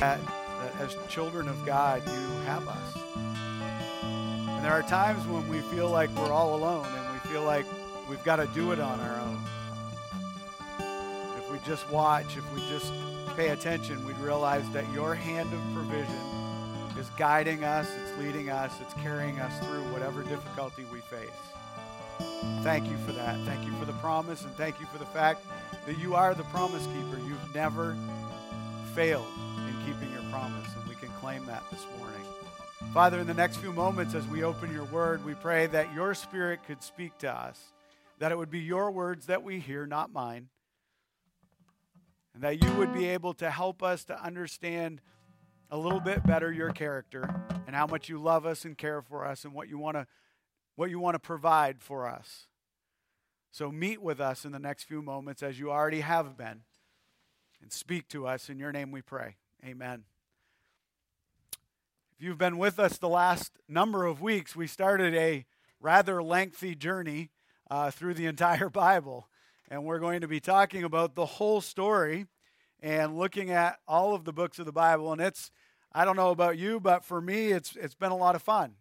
As children of God, you have us. And there are times when we feel like we're all alone and we feel like we've got to do it on our own. If we just watch, if we just pay attention, we'd realize that your hand of provision is guiding us, it's leading us, it's carrying us through whatever difficulty we face. Thank you for that. Thank you for the promise, and thank you for the fact that you are the promise keeper. You've never failed in keeping your promise, and we can claim that this morning. Father, in the next few moments as we open your word, we pray that your Spirit could speak to us, that it would be your words that we hear, not mine, and that you would be able to help us to understand a little bit better your character and how much you love us and care for us and what you want to provide for us. So meet with us in the next few moments as you already have been, and speak to us. In your name we pray. Amen. If you've been with us the last number of weeks, we started a rather lengthy journey through the entire Bible. And we're going to be talking about the whole story and looking at all of the books of the Bible. And it's, I don't know about you, but for me, it's been a lot of fun.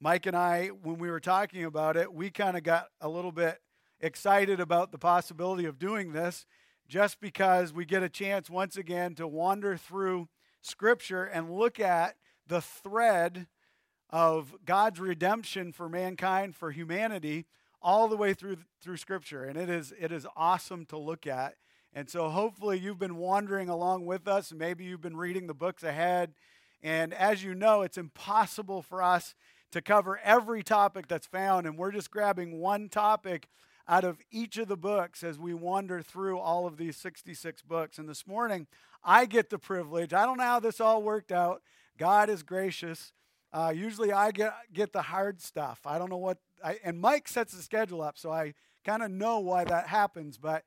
Mike and I, when we were talking about it, we kind of got a little bit excited about the possibility of doing this, just because we get a chance once again to wander through Scripture and look at the thread of God's redemption for mankind, for humanity, all the way through Scripture. And it is awesome to look at. And so hopefully you've been wandering along with us, and maybe you've been reading the books ahead. And as you know, it's impossible for us to cover every topic that's found, and we're just grabbing one topic out of each of the books as we wander through all of these 66 books. And this morning, I get the privilege. I don't know how this all worked out. God is gracious. Usually I get the hard stuff. I don't know what, and Mike sets the schedule up, so I kind of know why that happens, but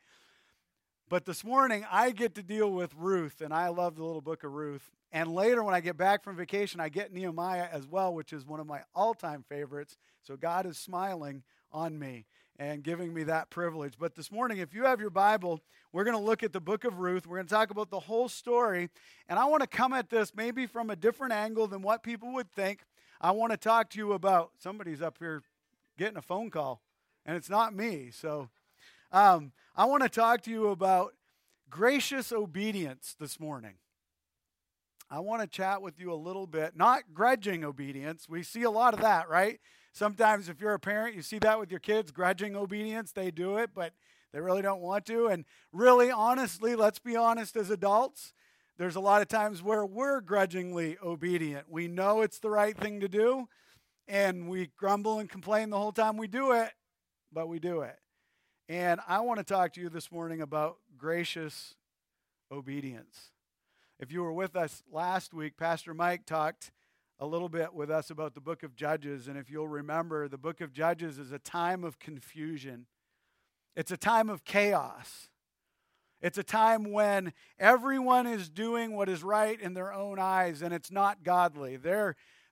this morning I get to deal with Ruth, and I love the little book of Ruth. And later when I get back from vacation, I get Nehemiah as well, which is one of my all-time favorites. So God is smiling on me and giving me that privilege. But this morning, if you have your Bible, we're going to look at the book of Ruth. We're going to talk about the whole story. And I want to come at this maybe from a different angle than what people would think. I want to talk to you about, somebody's up here getting a phone call, and it's not me. So I want to talk to you about gracious obedience this morning. I want to chat with you a little bit, not grudging obedience. We see a lot of that, right? Sometimes if you're a parent, you see that with your kids, grudging obedience. They do it, but they really don't want to. And really, honestly, let's be honest as adults, there's a lot of times where we're grudgingly obedient. We know it's the right thing to do, and we grumble and complain the whole time we do it, but we do it. And I want to talk to you this morning about gracious obedience. If you were with us last week, Pastor Mike talked a little bit with us about the book of Judges. And if you'll remember, the book of Judges is a time of confusion. It's a time of chaos. It's a time when everyone is doing what is right in their own eyes, and it's not godly. The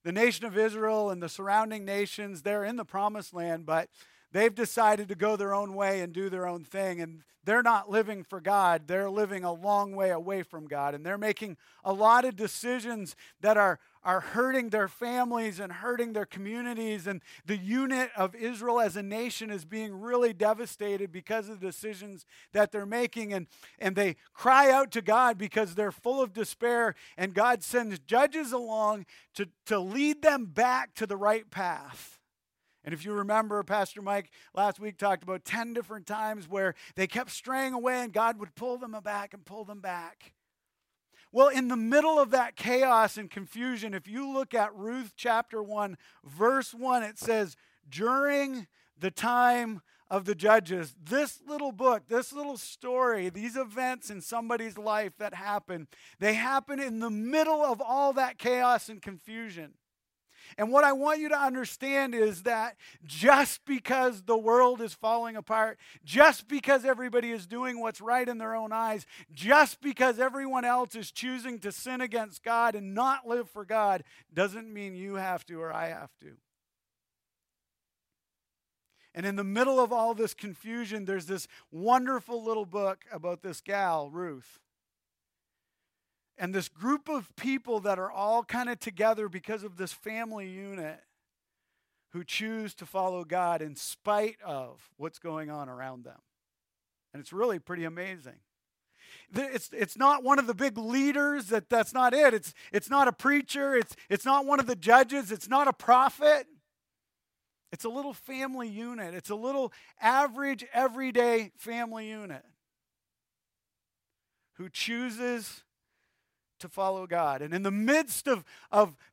nation of Israel and the surrounding nations, they're in the promised land, but they've decided to go their own way and do their own thing, and they're not living for God. They're living a long way away from God, and they're making a lot of decisions that are hurting their families and hurting their communities, and the unit of Israel as a nation is being really devastated because of the decisions that they're making, and they cry out to God because they're full of despair, and God sends judges along to lead them back to the right path. And if you remember, Pastor Mike last week talked about 10 different times where they kept straying away and God would pull them back and pull them back. Well, in the middle of that chaos and confusion, if you look at Ruth chapter 1, verse 1, it says, during the time of the judges, this little book, this little story, these events in somebody's life that happen, they happen in the middle of all that chaos and confusion. And what I want you to understand is that just because the world is falling apart, just because everybody is doing what's right in their own eyes, just because everyone else is choosing to sin against God and not live for God, doesn't mean you have to or I have to. And in the middle of all this confusion, there's this wonderful little book about this gal, Ruth. And this group of people that are all kind of together because of this family unit who choose to follow God in spite of what's going on around them. And it's really pretty amazing. It's not one of the big leaders, that's not it. It's not a preacher. It's not one of the judges. It's not a prophet. It's a little family unit. It's a little average, everyday family unit who chooses to follow God. And in the midst of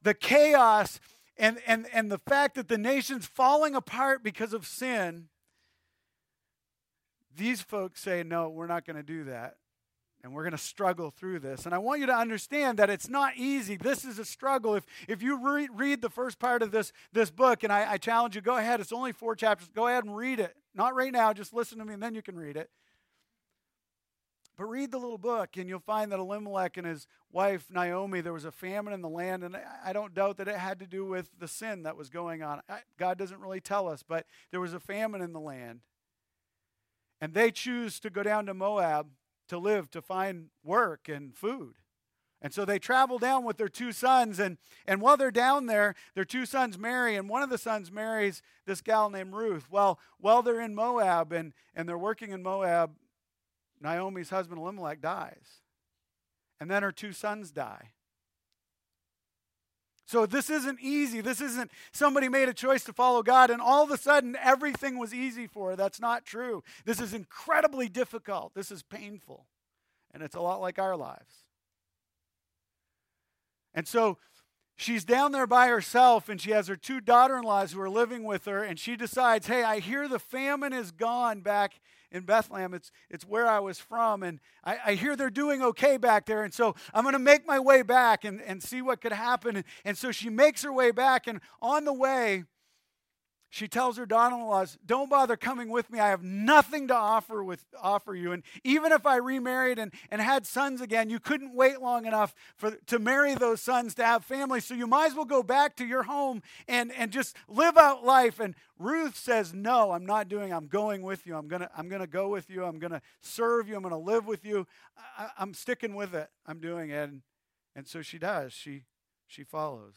the chaos and the fact that the nation's falling apart because of sin, these folks say, no, we're not going to do that. And we're going to struggle through this. And I want you to understand that it's not easy. This is a struggle. If you read the first part of this book, and I challenge you, go ahead. It's only 4 chapters. Go ahead and read it. Not right now. Just listen to me, and then you can read it. But read the little book, and you'll find that Elimelech and his wife, Naomi, there was a famine in the land, and I don't doubt that it had to do with the sin that was going on. God doesn't really tell us, but there was a famine in the land. And they choose to go down to Moab to live, to find work and food. And so they travel down with their 2 sons, and while they're down there, their 2 sons marry, and one of the sons marries this gal named Ruth. Well, while they're in Moab and they're working in Moab, Naomi's husband Elimelech dies. And then her 2 sons die. So this isn't easy. This isn't somebody made a choice to follow God and all of a sudden everything was easy for her. That's not true. This is incredibly difficult. This is painful. And it's a lot like our lives. And so she's down there by herself and she has her 2 daughter-in-laws who are living with her, and she decides, hey, I hear the famine is gone back in Bethlehem. It's where I was from, and I hear they're doing okay back there, and so I'm going to make my way back and see what could happen. And so she makes her way back, and on the way, she tells her daughter-in-laws, don't bother coming with me. I have nothing to offer you, and even if I remarried and had sons again, you couldn't wait long enough to marry those sons to have family, so you might as well go back to your home and just live out life. And Ruth says, no, I'm not doing it. I'm going with you. I'm going to go with you. I'm going to serve you. I'm going to live with you. I'm sticking with it. I'm doing it. And so she does. She follows.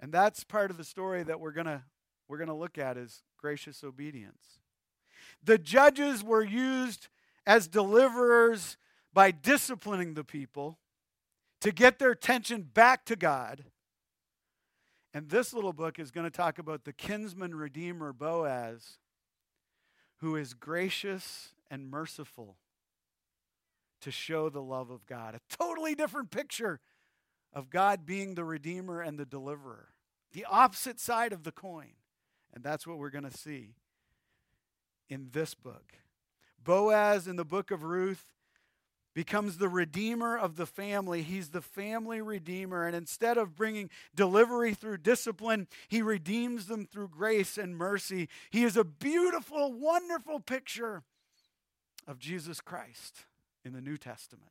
And that's part of the story that we're going to look at, is gracious obedience. The judges were used as deliverers by disciplining the people to get their attention back to God. And this little book is going to talk about the kinsman redeemer, Boaz, who is gracious and merciful to show the love of God. A totally different picture of God being the redeemer and the deliverer. The opposite side of the coin. And that's what we're going to see in this book. Boaz in the book of Ruth becomes the redeemer of the family. He's the family redeemer. And instead of bringing delivery through discipline, he redeems them through grace and mercy. He is a beautiful, wonderful picture of Jesus Christ in the New Testament.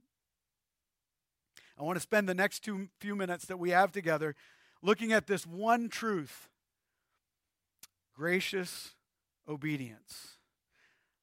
I want to spend the next few minutes that we have together looking at this one truth: gracious obedience.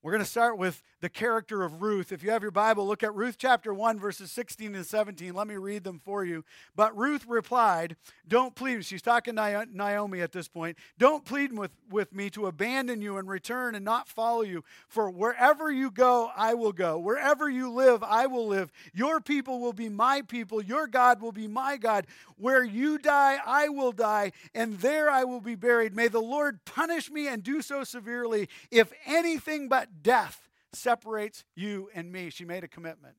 We're going to start with the character of Ruth. If you have your Bible, look at Ruth chapter 1, verses 16 and 17. Let me read them for you. But Ruth replied, don't plead. She's talking to Naomi at this point. Don't plead with me to abandon you and return and not follow you. For wherever you go, I will go. Wherever you live, I will live. Your people will be my people. Your God will be my God. Where you die, I will die. And there I will be buried. May the Lord punish me and do so severely, if anything but death separates you and me. She made a commitment.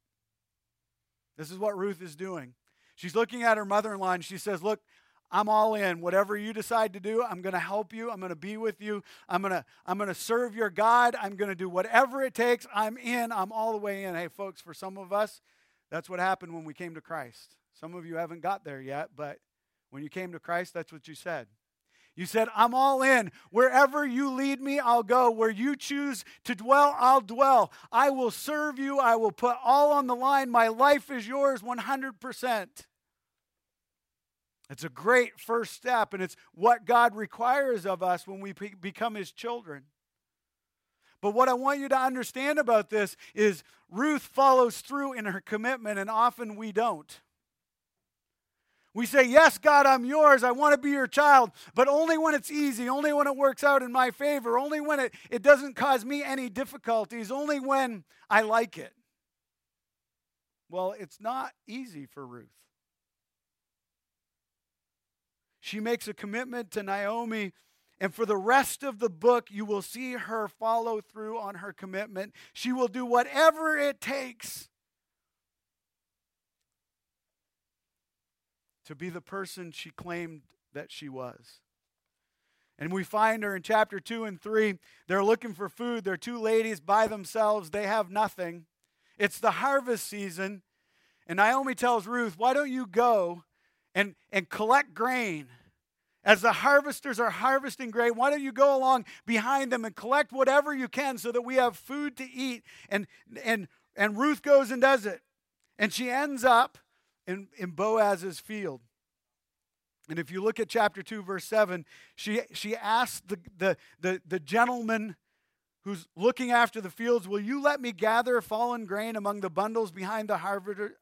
This is what Ruth is doing. She's looking at her mother-in-law and she says, look, I'm all in. Whatever you decide to do, I'm going to help you. I'm going to be with you. I'm going to serve your God. I'm going to do whatever it takes. I'm in. I'm all the way in. Hey, folks, for some of us, that's what happened when we came to Christ. Some of you haven't got there yet, but when you came to Christ, that's what you said. You said, I'm all in. Wherever you lead me, I'll go. Where you choose to dwell, I'll dwell. I will serve you. I will put all on the line. My life is yours 100%. It's a great first step, and it's what God requires of us when we become his children. But what I want you to understand about this is Ruth follows through in her commitment, and often we don't. We say, yes, God, I'm yours. I want to be your child, but only when it's easy, only when it works out in my favor, only when it doesn't cause me any difficulties, only when I like it. Well, it's not easy for Ruth. She makes a commitment to Naomi, and for the rest of the book, you will see her follow through on her commitment. She will do whatever it takes to be the person she claimed that she was. And we find her in chapter 2 and 3. They're looking for food. They're two ladies by themselves. They have nothing. It's the harvest season. And Naomi tells Ruth, why don't you go and collect grain? As the harvesters are harvesting grain, why don't you go along behind them and collect whatever you can so that we have food to eat? And Ruth goes and does it. And she ends up in Boaz's field. And if you look at chapter 2, verse 7, she asks the gentleman who's looking after the fields, will you let me gather fallen grain among the bundles behind the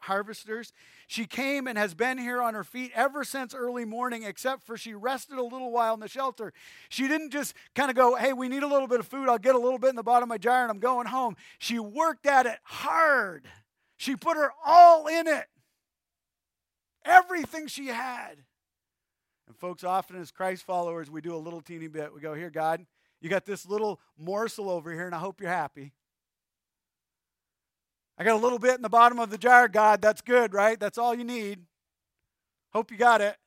harvesters? She came and has been here on her feet ever since early morning, except for she rested a little while in the shelter. She didn't just kind of go, hey, we need a little bit of food. I'll get a little bit in the bottom of my jar and I'm going home. She worked at it hard. She put her all in it. Everything she had. And folks, often as Christ followers, we do a little teeny bit. We go, here, God, you got this little morsel over here, and I hope you're happy. I got a little bit in the bottom of the jar, God. That's good, right? That's all you need. Hope you got it.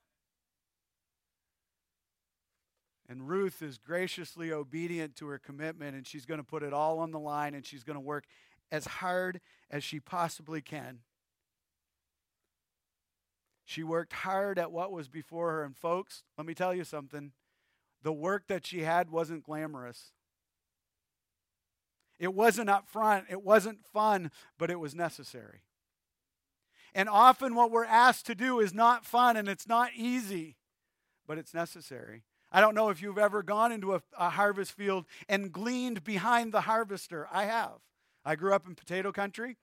And Ruth is graciously obedient to her commitment, and she's going to put it all on the line, and she's going to work as hard as she possibly can. She worked hard at what was before her. And folks, let me tell you something. The work that she had wasn't glamorous. It wasn't up front. It wasn't fun, but it was necessary. And often what we're asked to do is not fun and it's not easy, but it's necessary. I don't know if you've ever gone into a harvest field and gleaned behind the harvester. I have. I grew up in potato country,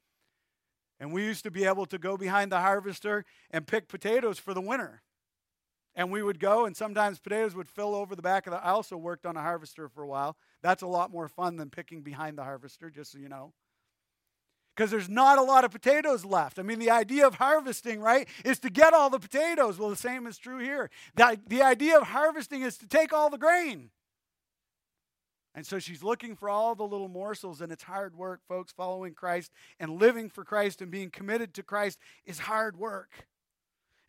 and we used to be able to go behind the harvester and pick potatoes for the winter. And we would go, and sometimes potatoes would fill over the back of the... I also worked on a harvester for a while. That's a lot more fun than picking behind the harvester, just so you know. Because there's not a lot of potatoes left. I mean, the idea of harvesting, right, is to get all the potatoes. Well, the same is true here. The idea of harvesting is to take all the grain. And so she's looking for all the little morsels, and it's hard work, folks. Following Christ and living for Christ and being committed to Christ is hard work.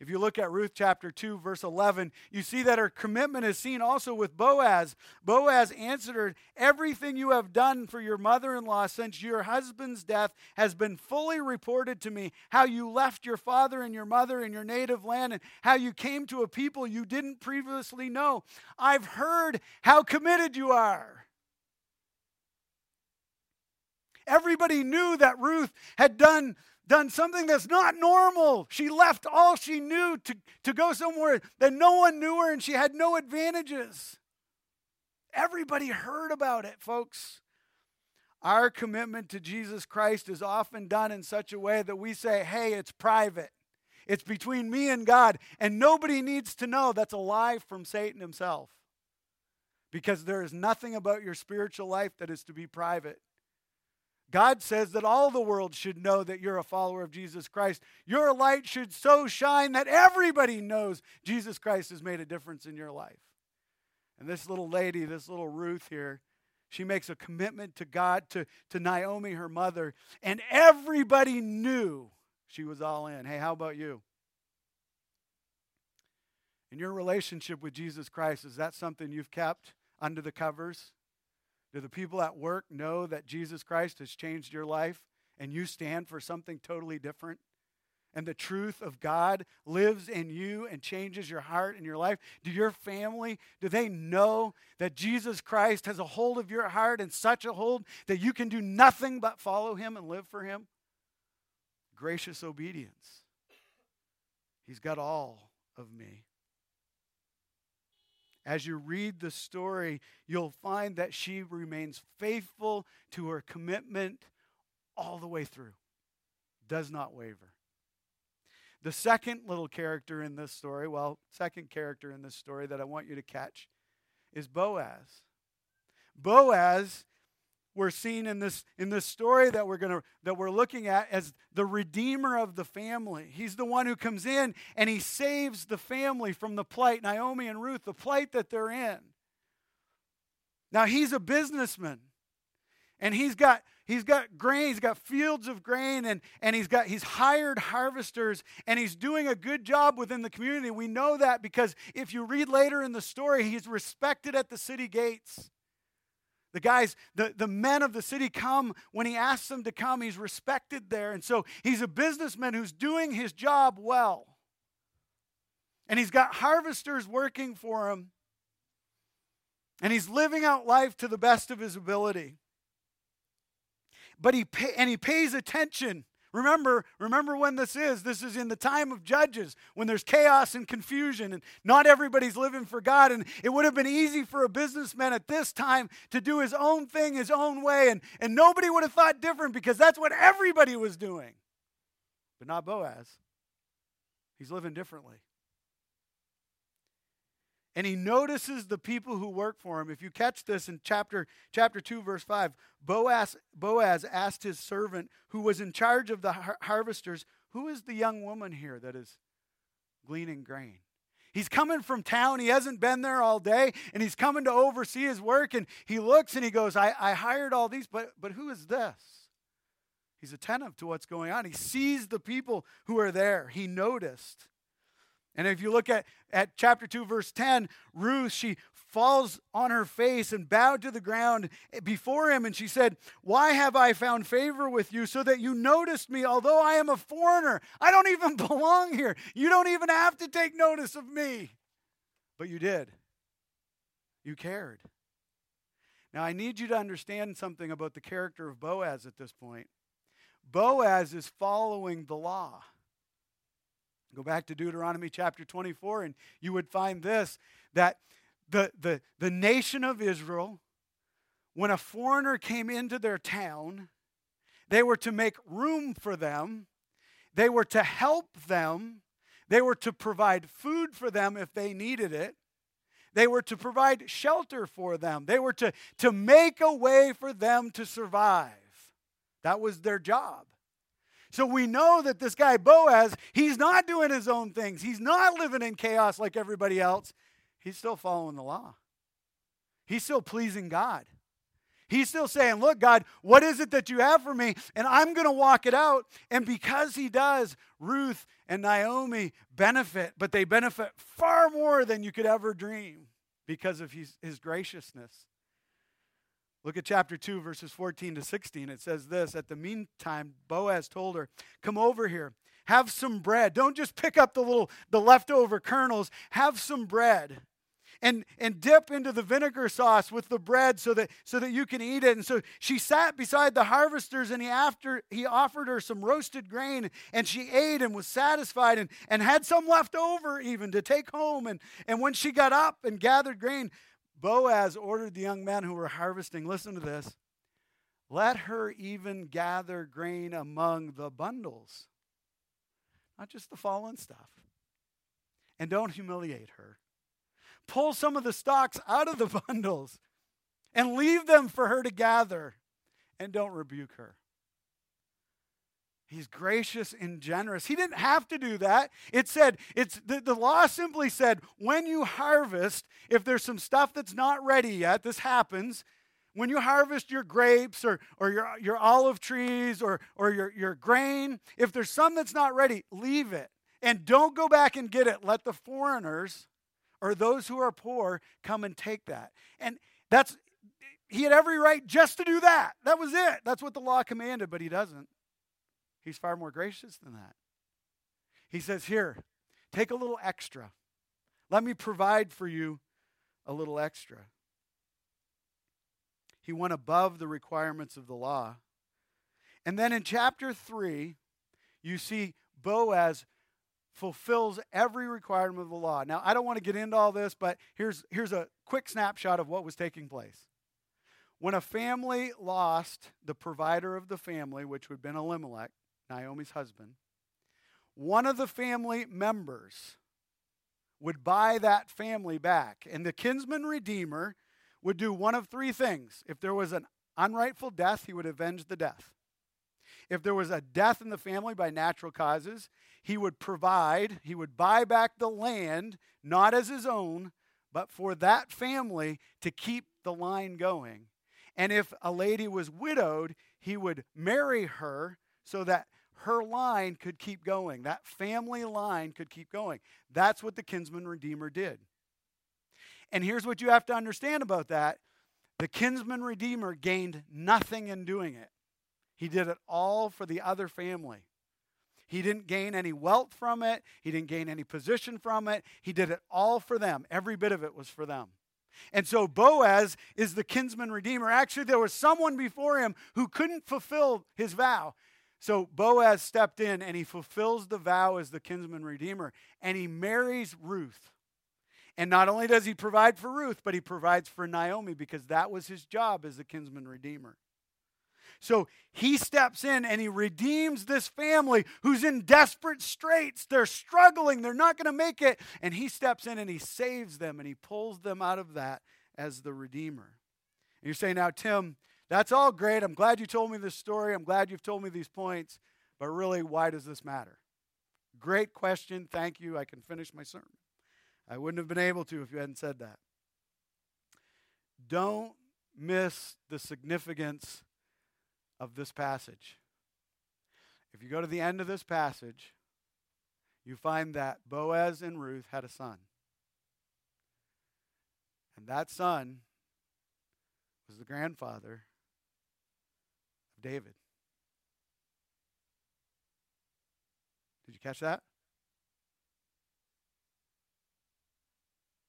If you look at Ruth chapter 2, verse 11, you see that her commitment is seen also with Boaz. Boaz answered her, everything you have done for your mother-in-law since your husband's death has been fully reported to me, how you left your father and your mother and your native land, and how you came to a people you didn't previously know. I've heard how committed you are. Everybody knew that Ruth had done something that's not normal. She left all she knew to go somewhere that no one knew her, and she had no advantages. Everybody heard about it, folks. Our commitment to Jesus Christ is often done in such a way that we say, hey, it's private. It's between me and God, and nobody needs to know. That's a lie from Satan himself, because there is nothing about your spiritual life that is to be private. God says that all the world should know that you're a follower of Jesus Christ. Your light should so shine that everybody knows Jesus Christ has made a difference in your life. And this little lady, this little Ruth here, she makes a commitment to God, to Naomi, her mother, and everybody knew she was all in. Hey, how about you? In your relationship with Jesus Christ, is that something you've kept under the covers? Do the people at work know that Jesus Christ has changed your life and you stand for something totally different? And the truth of God lives in you and changes your heart and your life? Do your family, do they know that Jesus Christ has a hold of your heart, and such a hold that you can do nothing but follow him and live for him? Gracious obedience. He's got all of me. As you read the story, you'll find that she remains faithful to her commitment all the way through. Does not waver. The second character in this story that I want you to catch is Boaz. Boaz, we're seen in this story that we're looking at as the redeemer of the family. He's the one who comes in and he saves the family from the plight, Naomi and Ruth, the plight that they're in. Now he's a businessman, and he's got grain, he's got fields of grain, and he's hired harvesters, and he's doing a good job within the community. We know that because if you read later in the story, he's respected at the city gates. The guys, the men of the city come when he asks them to come. He's respected there. And so he's a businessman who's doing his job well. And he's got harvesters working for him. And he's living out life to the best of his ability. But he pays attention. Remember when this is. This is in the time of Judges, when there's chaos and confusion and not everybody's living for God. And it would have been easy for a businessman at this time to do his own thing, his own way. And nobody would have thought different because that's what everybody was doing. But not Boaz. He's living differently. And he notices the people who work for him. If you catch this in chapter 2, verse 5, Boaz asked his servant who was in charge of the harvesters, who is the young woman here that is gleaning grain? He's coming from town. He hasn't been there all day, and he's coming to oversee his work. And he looks and he goes, I hired all these, but who is this? He's attentive to what's going on. He sees the people who are there. He noticed. And if you look at chapter 2, verse 10, Ruth, she falls on her face and bowed to the ground before him. And she said, why have I found favor with you so that you noticed me, although I am a foreigner? I don't even belong here. You don't even have to take notice of me. But you did. You cared. Now, I need you to understand something about the character of Boaz at this point. Boaz is following the law. Go back to Deuteronomy chapter 24, and you would find this, that the nation of Israel, when a foreigner came into their town, they were to make room for them, they were to help them, they were to provide food for them if they needed it, they were to provide shelter for them, they were to make a way for them to survive. That was their job. So we know that this guy Boaz, he's not doing his own things. He's not living in chaos like everybody else. He's still following the law. He's still pleasing God. He's still saying, look, God, what is it that you have for me? And I'm going to walk it out. And because he does, Ruth and Naomi benefit, but they benefit far more than you could ever dream because of his graciousness. Look at chapter 2, verses 14 to 16. It says this, at the meantime, Boaz told her, come over here, have some bread. Don't just pick up the leftover kernels. Have some bread and dip into the vinegar sauce with the bread so that you can eat it. And so she sat beside the harvesters, and he offered her some roasted grain, and she ate and was satisfied and had some left over even to take home. And when she got up and gathered grain, Boaz ordered the young men who were harvesting, listen to this, let her even gather grain among the bundles, not just the fallen stuff, and don't humiliate her. Pull some of the stalks out of the bundles and leave them for her to gather, and don't rebuke her. He's gracious and generous. He didn't have to do that. The law simply said, when you harvest, if there's some stuff that's not ready yet, this happens. When you harvest your grapes or your olive trees or your grain, if there's some that's not ready, leave it. And don't go back and get it. Let the foreigners or those who are poor come and take that. And he had every right just to do that. That was it. That's what the law commanded, but he doesn't. He's far more gracious than that. He says, here, take a little extra. Let me provide for you a little extra. He went above the requirements of the law. And then in chapter 3, you see Boaz fulfills every requirement of the law. Now, I don't want to get into all this, but here's a quick snapshot of what was taking place. When a family lost the provider of the family, which would have been Elimelech, Naomi's husband, one of the family members would buy that family back. And the kinsman redeemer would do one of three things. If there was an unrightful death, he would avenge the death. If there was a death in the family by natural causes, he would provide, he would buy back the land, not as his own, but for that family to keep the line going. And if a lady was widowed, he would marry her so that her line could keep going. That family line could keep going. That's what the kinsman redeemer did. And here's what you have to understand about that. The kinsman redeemer gained nothing in doing it. He did it all for the other family. He didn't gain any wealth from it. He didn't gain any position from it. He did it all for them. Every bit of it was for them. And so Boaz is the kinsman redeemer. Actually, there was someone before him who couldn't fulfill his vow. So Boaz stepped in and he fulfills the vow as the kinsman redeemer. And he marries Ruth. And not only does he provide for Ruth, but he provides for Naomi because that was his job as the kinsman redeemer. So he steps in and he redeems this family who's in desperate straits. They're struggling. They're not going to make it. And he steps in and he saves them and he pulls them out of that as the redeemer. And you're saying, now, Tim, that's all great. I'm glad you told me this story. I'm glad you've told me these points. But really, why does this matter? Great question. Thank you. I can finish my sermon. I wouldn't have been able to if you hadn't said that. Don't miss the significance of this passage. If you go to the end of this passage, you find that Boaz and Ruth had a son. And that son was the grandfather of David. Did you catch that?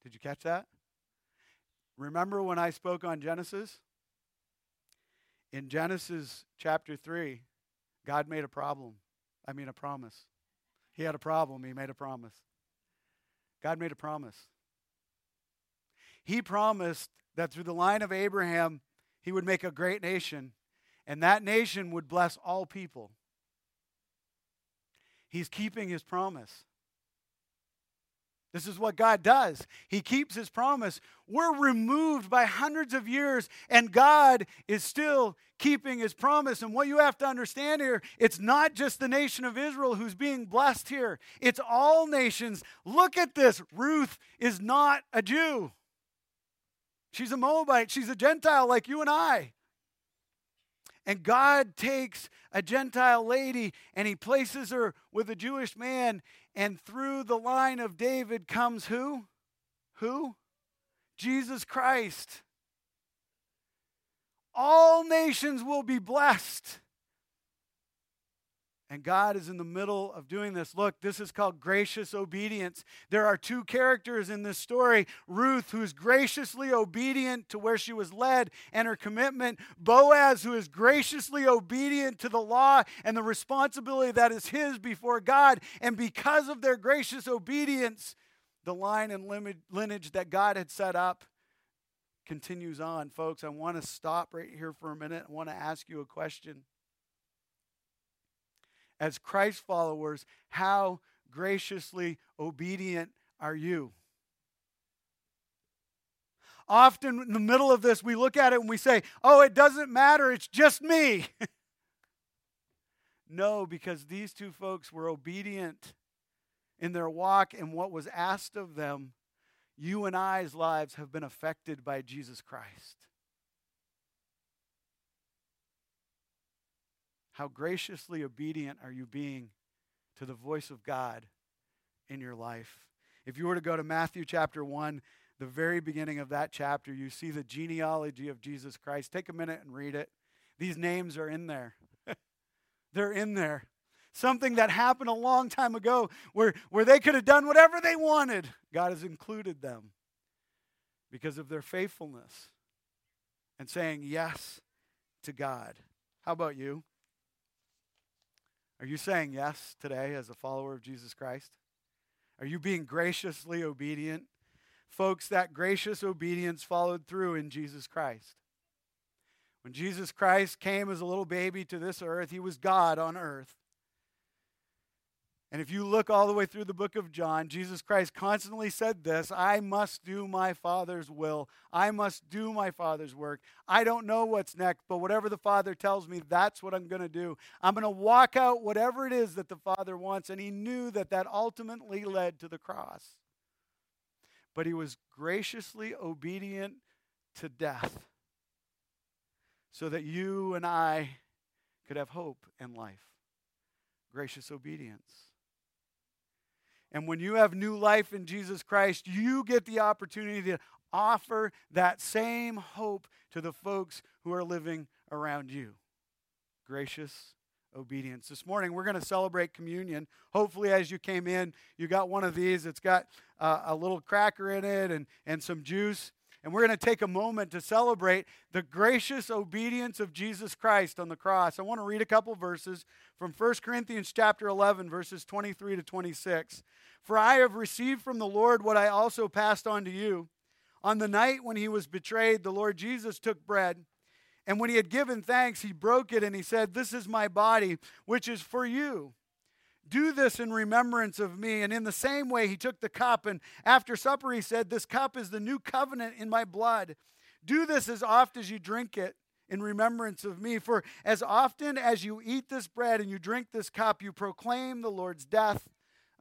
Did you catch that? Remember when I spoke on Genesis? In Genesis chapter 3, God made a promise. He had a problem. He made a promise. God made a promise. He promised that through the line of Abraham, he would make a great nation, and that nation would bless all people. He's keeping his promise. This is what God does. He keeps his promise. We're removed by hundreds of years, and God is still keeping his promise. And what you have to understand here, it's not just the nation of Israel who's being blessed here. It's all nations. Look at this. Ruth is not a Jew. She's a Moabite. She's a Gentile like you and I. And God takes a Gentile lady and he places her with a Jewish man. And through the line of David comes who? Who? Jesus Christ. All nations will be blessed. And God is in the middle of doing this. Look, this is called gracious obedience. There are two characters in this story. Ruth, who's graciously obedient to where she was led and her commitment. Boaz, who is graciously obedient to the law and the responsibility that is his before God. And because of their gracious obedience, the line and lineage that God had set up continues on. Folks, I want to stop right here for a minute. I want to ask you a question. As Christ followers, how graciously obedient are you? Often in the middle of this, we look at it and we say, oh, it doesn't matter, it's just me. No, because these two folks were obedient in their walk and what was asked of them. You and I's lives have been affected by Jesus Christ. How graciously obedient are you being to the voice of God in your life? If you were to go to Matthew chapter 1, the very beginning of that chapter, you see the genealogy of Jesus Christ. Take a minute and read it. These names are in there. They're in there. Something that happened a long time ago where they could have done whatever they wanted. God has included them because of their faithfulness and saying yes to God. How about you? Are you saying yes today as a follower of Jesus Christ? Are you being graciously obedient? Folks, that gracious obedience followed through in Jesus Christ. When Jesus Christ came as a little baby to this earth, he was God on earth. And if you look all the way through the book of John, Jesus Christ constantly said this: I must do my Father's will. I must do my Father's work. I don't know what's next, but whatever the Father tells me, that's what I'm going to do. I'm going to walk out whatever it is that the Father wants. And he knew that that ultimately led to the cross. But he was graciously obedient to death so that you and I could have hope and life. Gracious obedience. And when you have new life in Jesus Christ, you get the opportunity to offer that same hope to the folks who are living around you. Gracious obedience. This morning, we're going to celebrate communion. Hopefully, as you came in, you got one of these. It's got a little cracker in it and some juice. And we're going to take a moment to celebrate the gracious obedience of Jesus Christ on the cross. I want to read a couple verses from 1 Corinthians chapter 11, verses 23 to 26. For I have received from the Lord what I also passed on to you. On the night when he was betrayed, the Lord Jesus took bread. And when he had given thanks, he broke it and he said, "This is my body, which is for you. Do this in remembrance of me." And in the same way, he took the cup, and after supper, he said, "This cup is the new covenant in my blood. Do this as oft as you drink it in remembrance of me. For as often as you eat this bread and you drink this cup, you proclaim the Lord's death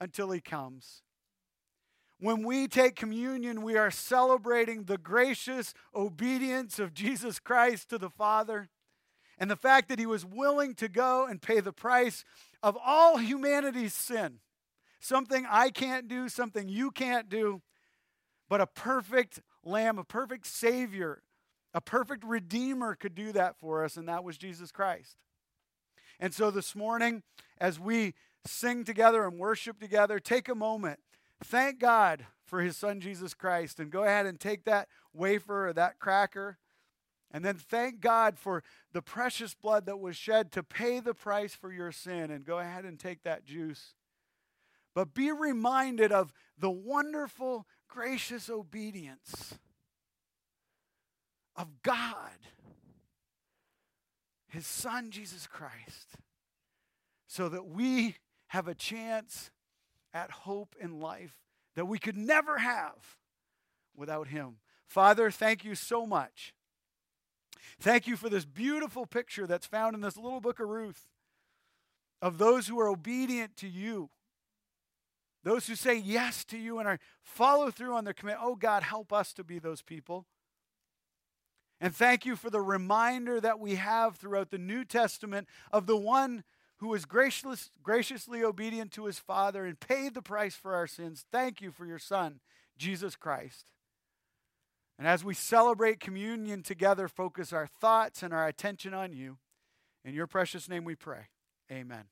until he comes." When we take communion, we are celebrating the gracious obedience of Jesus Christ to the Father, and the fact that he was willing to go and pay the price of all humanity's sin. Something I can't do, something you can't do, but a perfect lamb, a perfect savior, a perfect redeemer could do that for us, and that was Jesus Christ. And so this morning, as we sing together and worship together, take a moment, thank God for his son Jesus Christ, and go ahead and take that wafer or that cracker, and then thank God for the precious blood that was shed to pay the price for your sin. And go ahead and take that juice. But be reminded of the wonderful, gracious obedience of God, his son, Jesus Christ, so that we have a chance at hope in life that we could never have without him. Father, thank you so much. Thank you for this beautiful picture that's found in this little book of Ruth of those who are obedient to you, those who say yes to you and are follow through on their commitment. Oh, God, help us to be those people. And thank you for the reminder that we have throughout the New Testament of the one who was graciously obedient to his Father and paid the price for our sins. Thank you for your Son, Jesus Christ. And as we celebrate communion together, focus our thoughts and our attention on you. In your precious name we pray. Amen.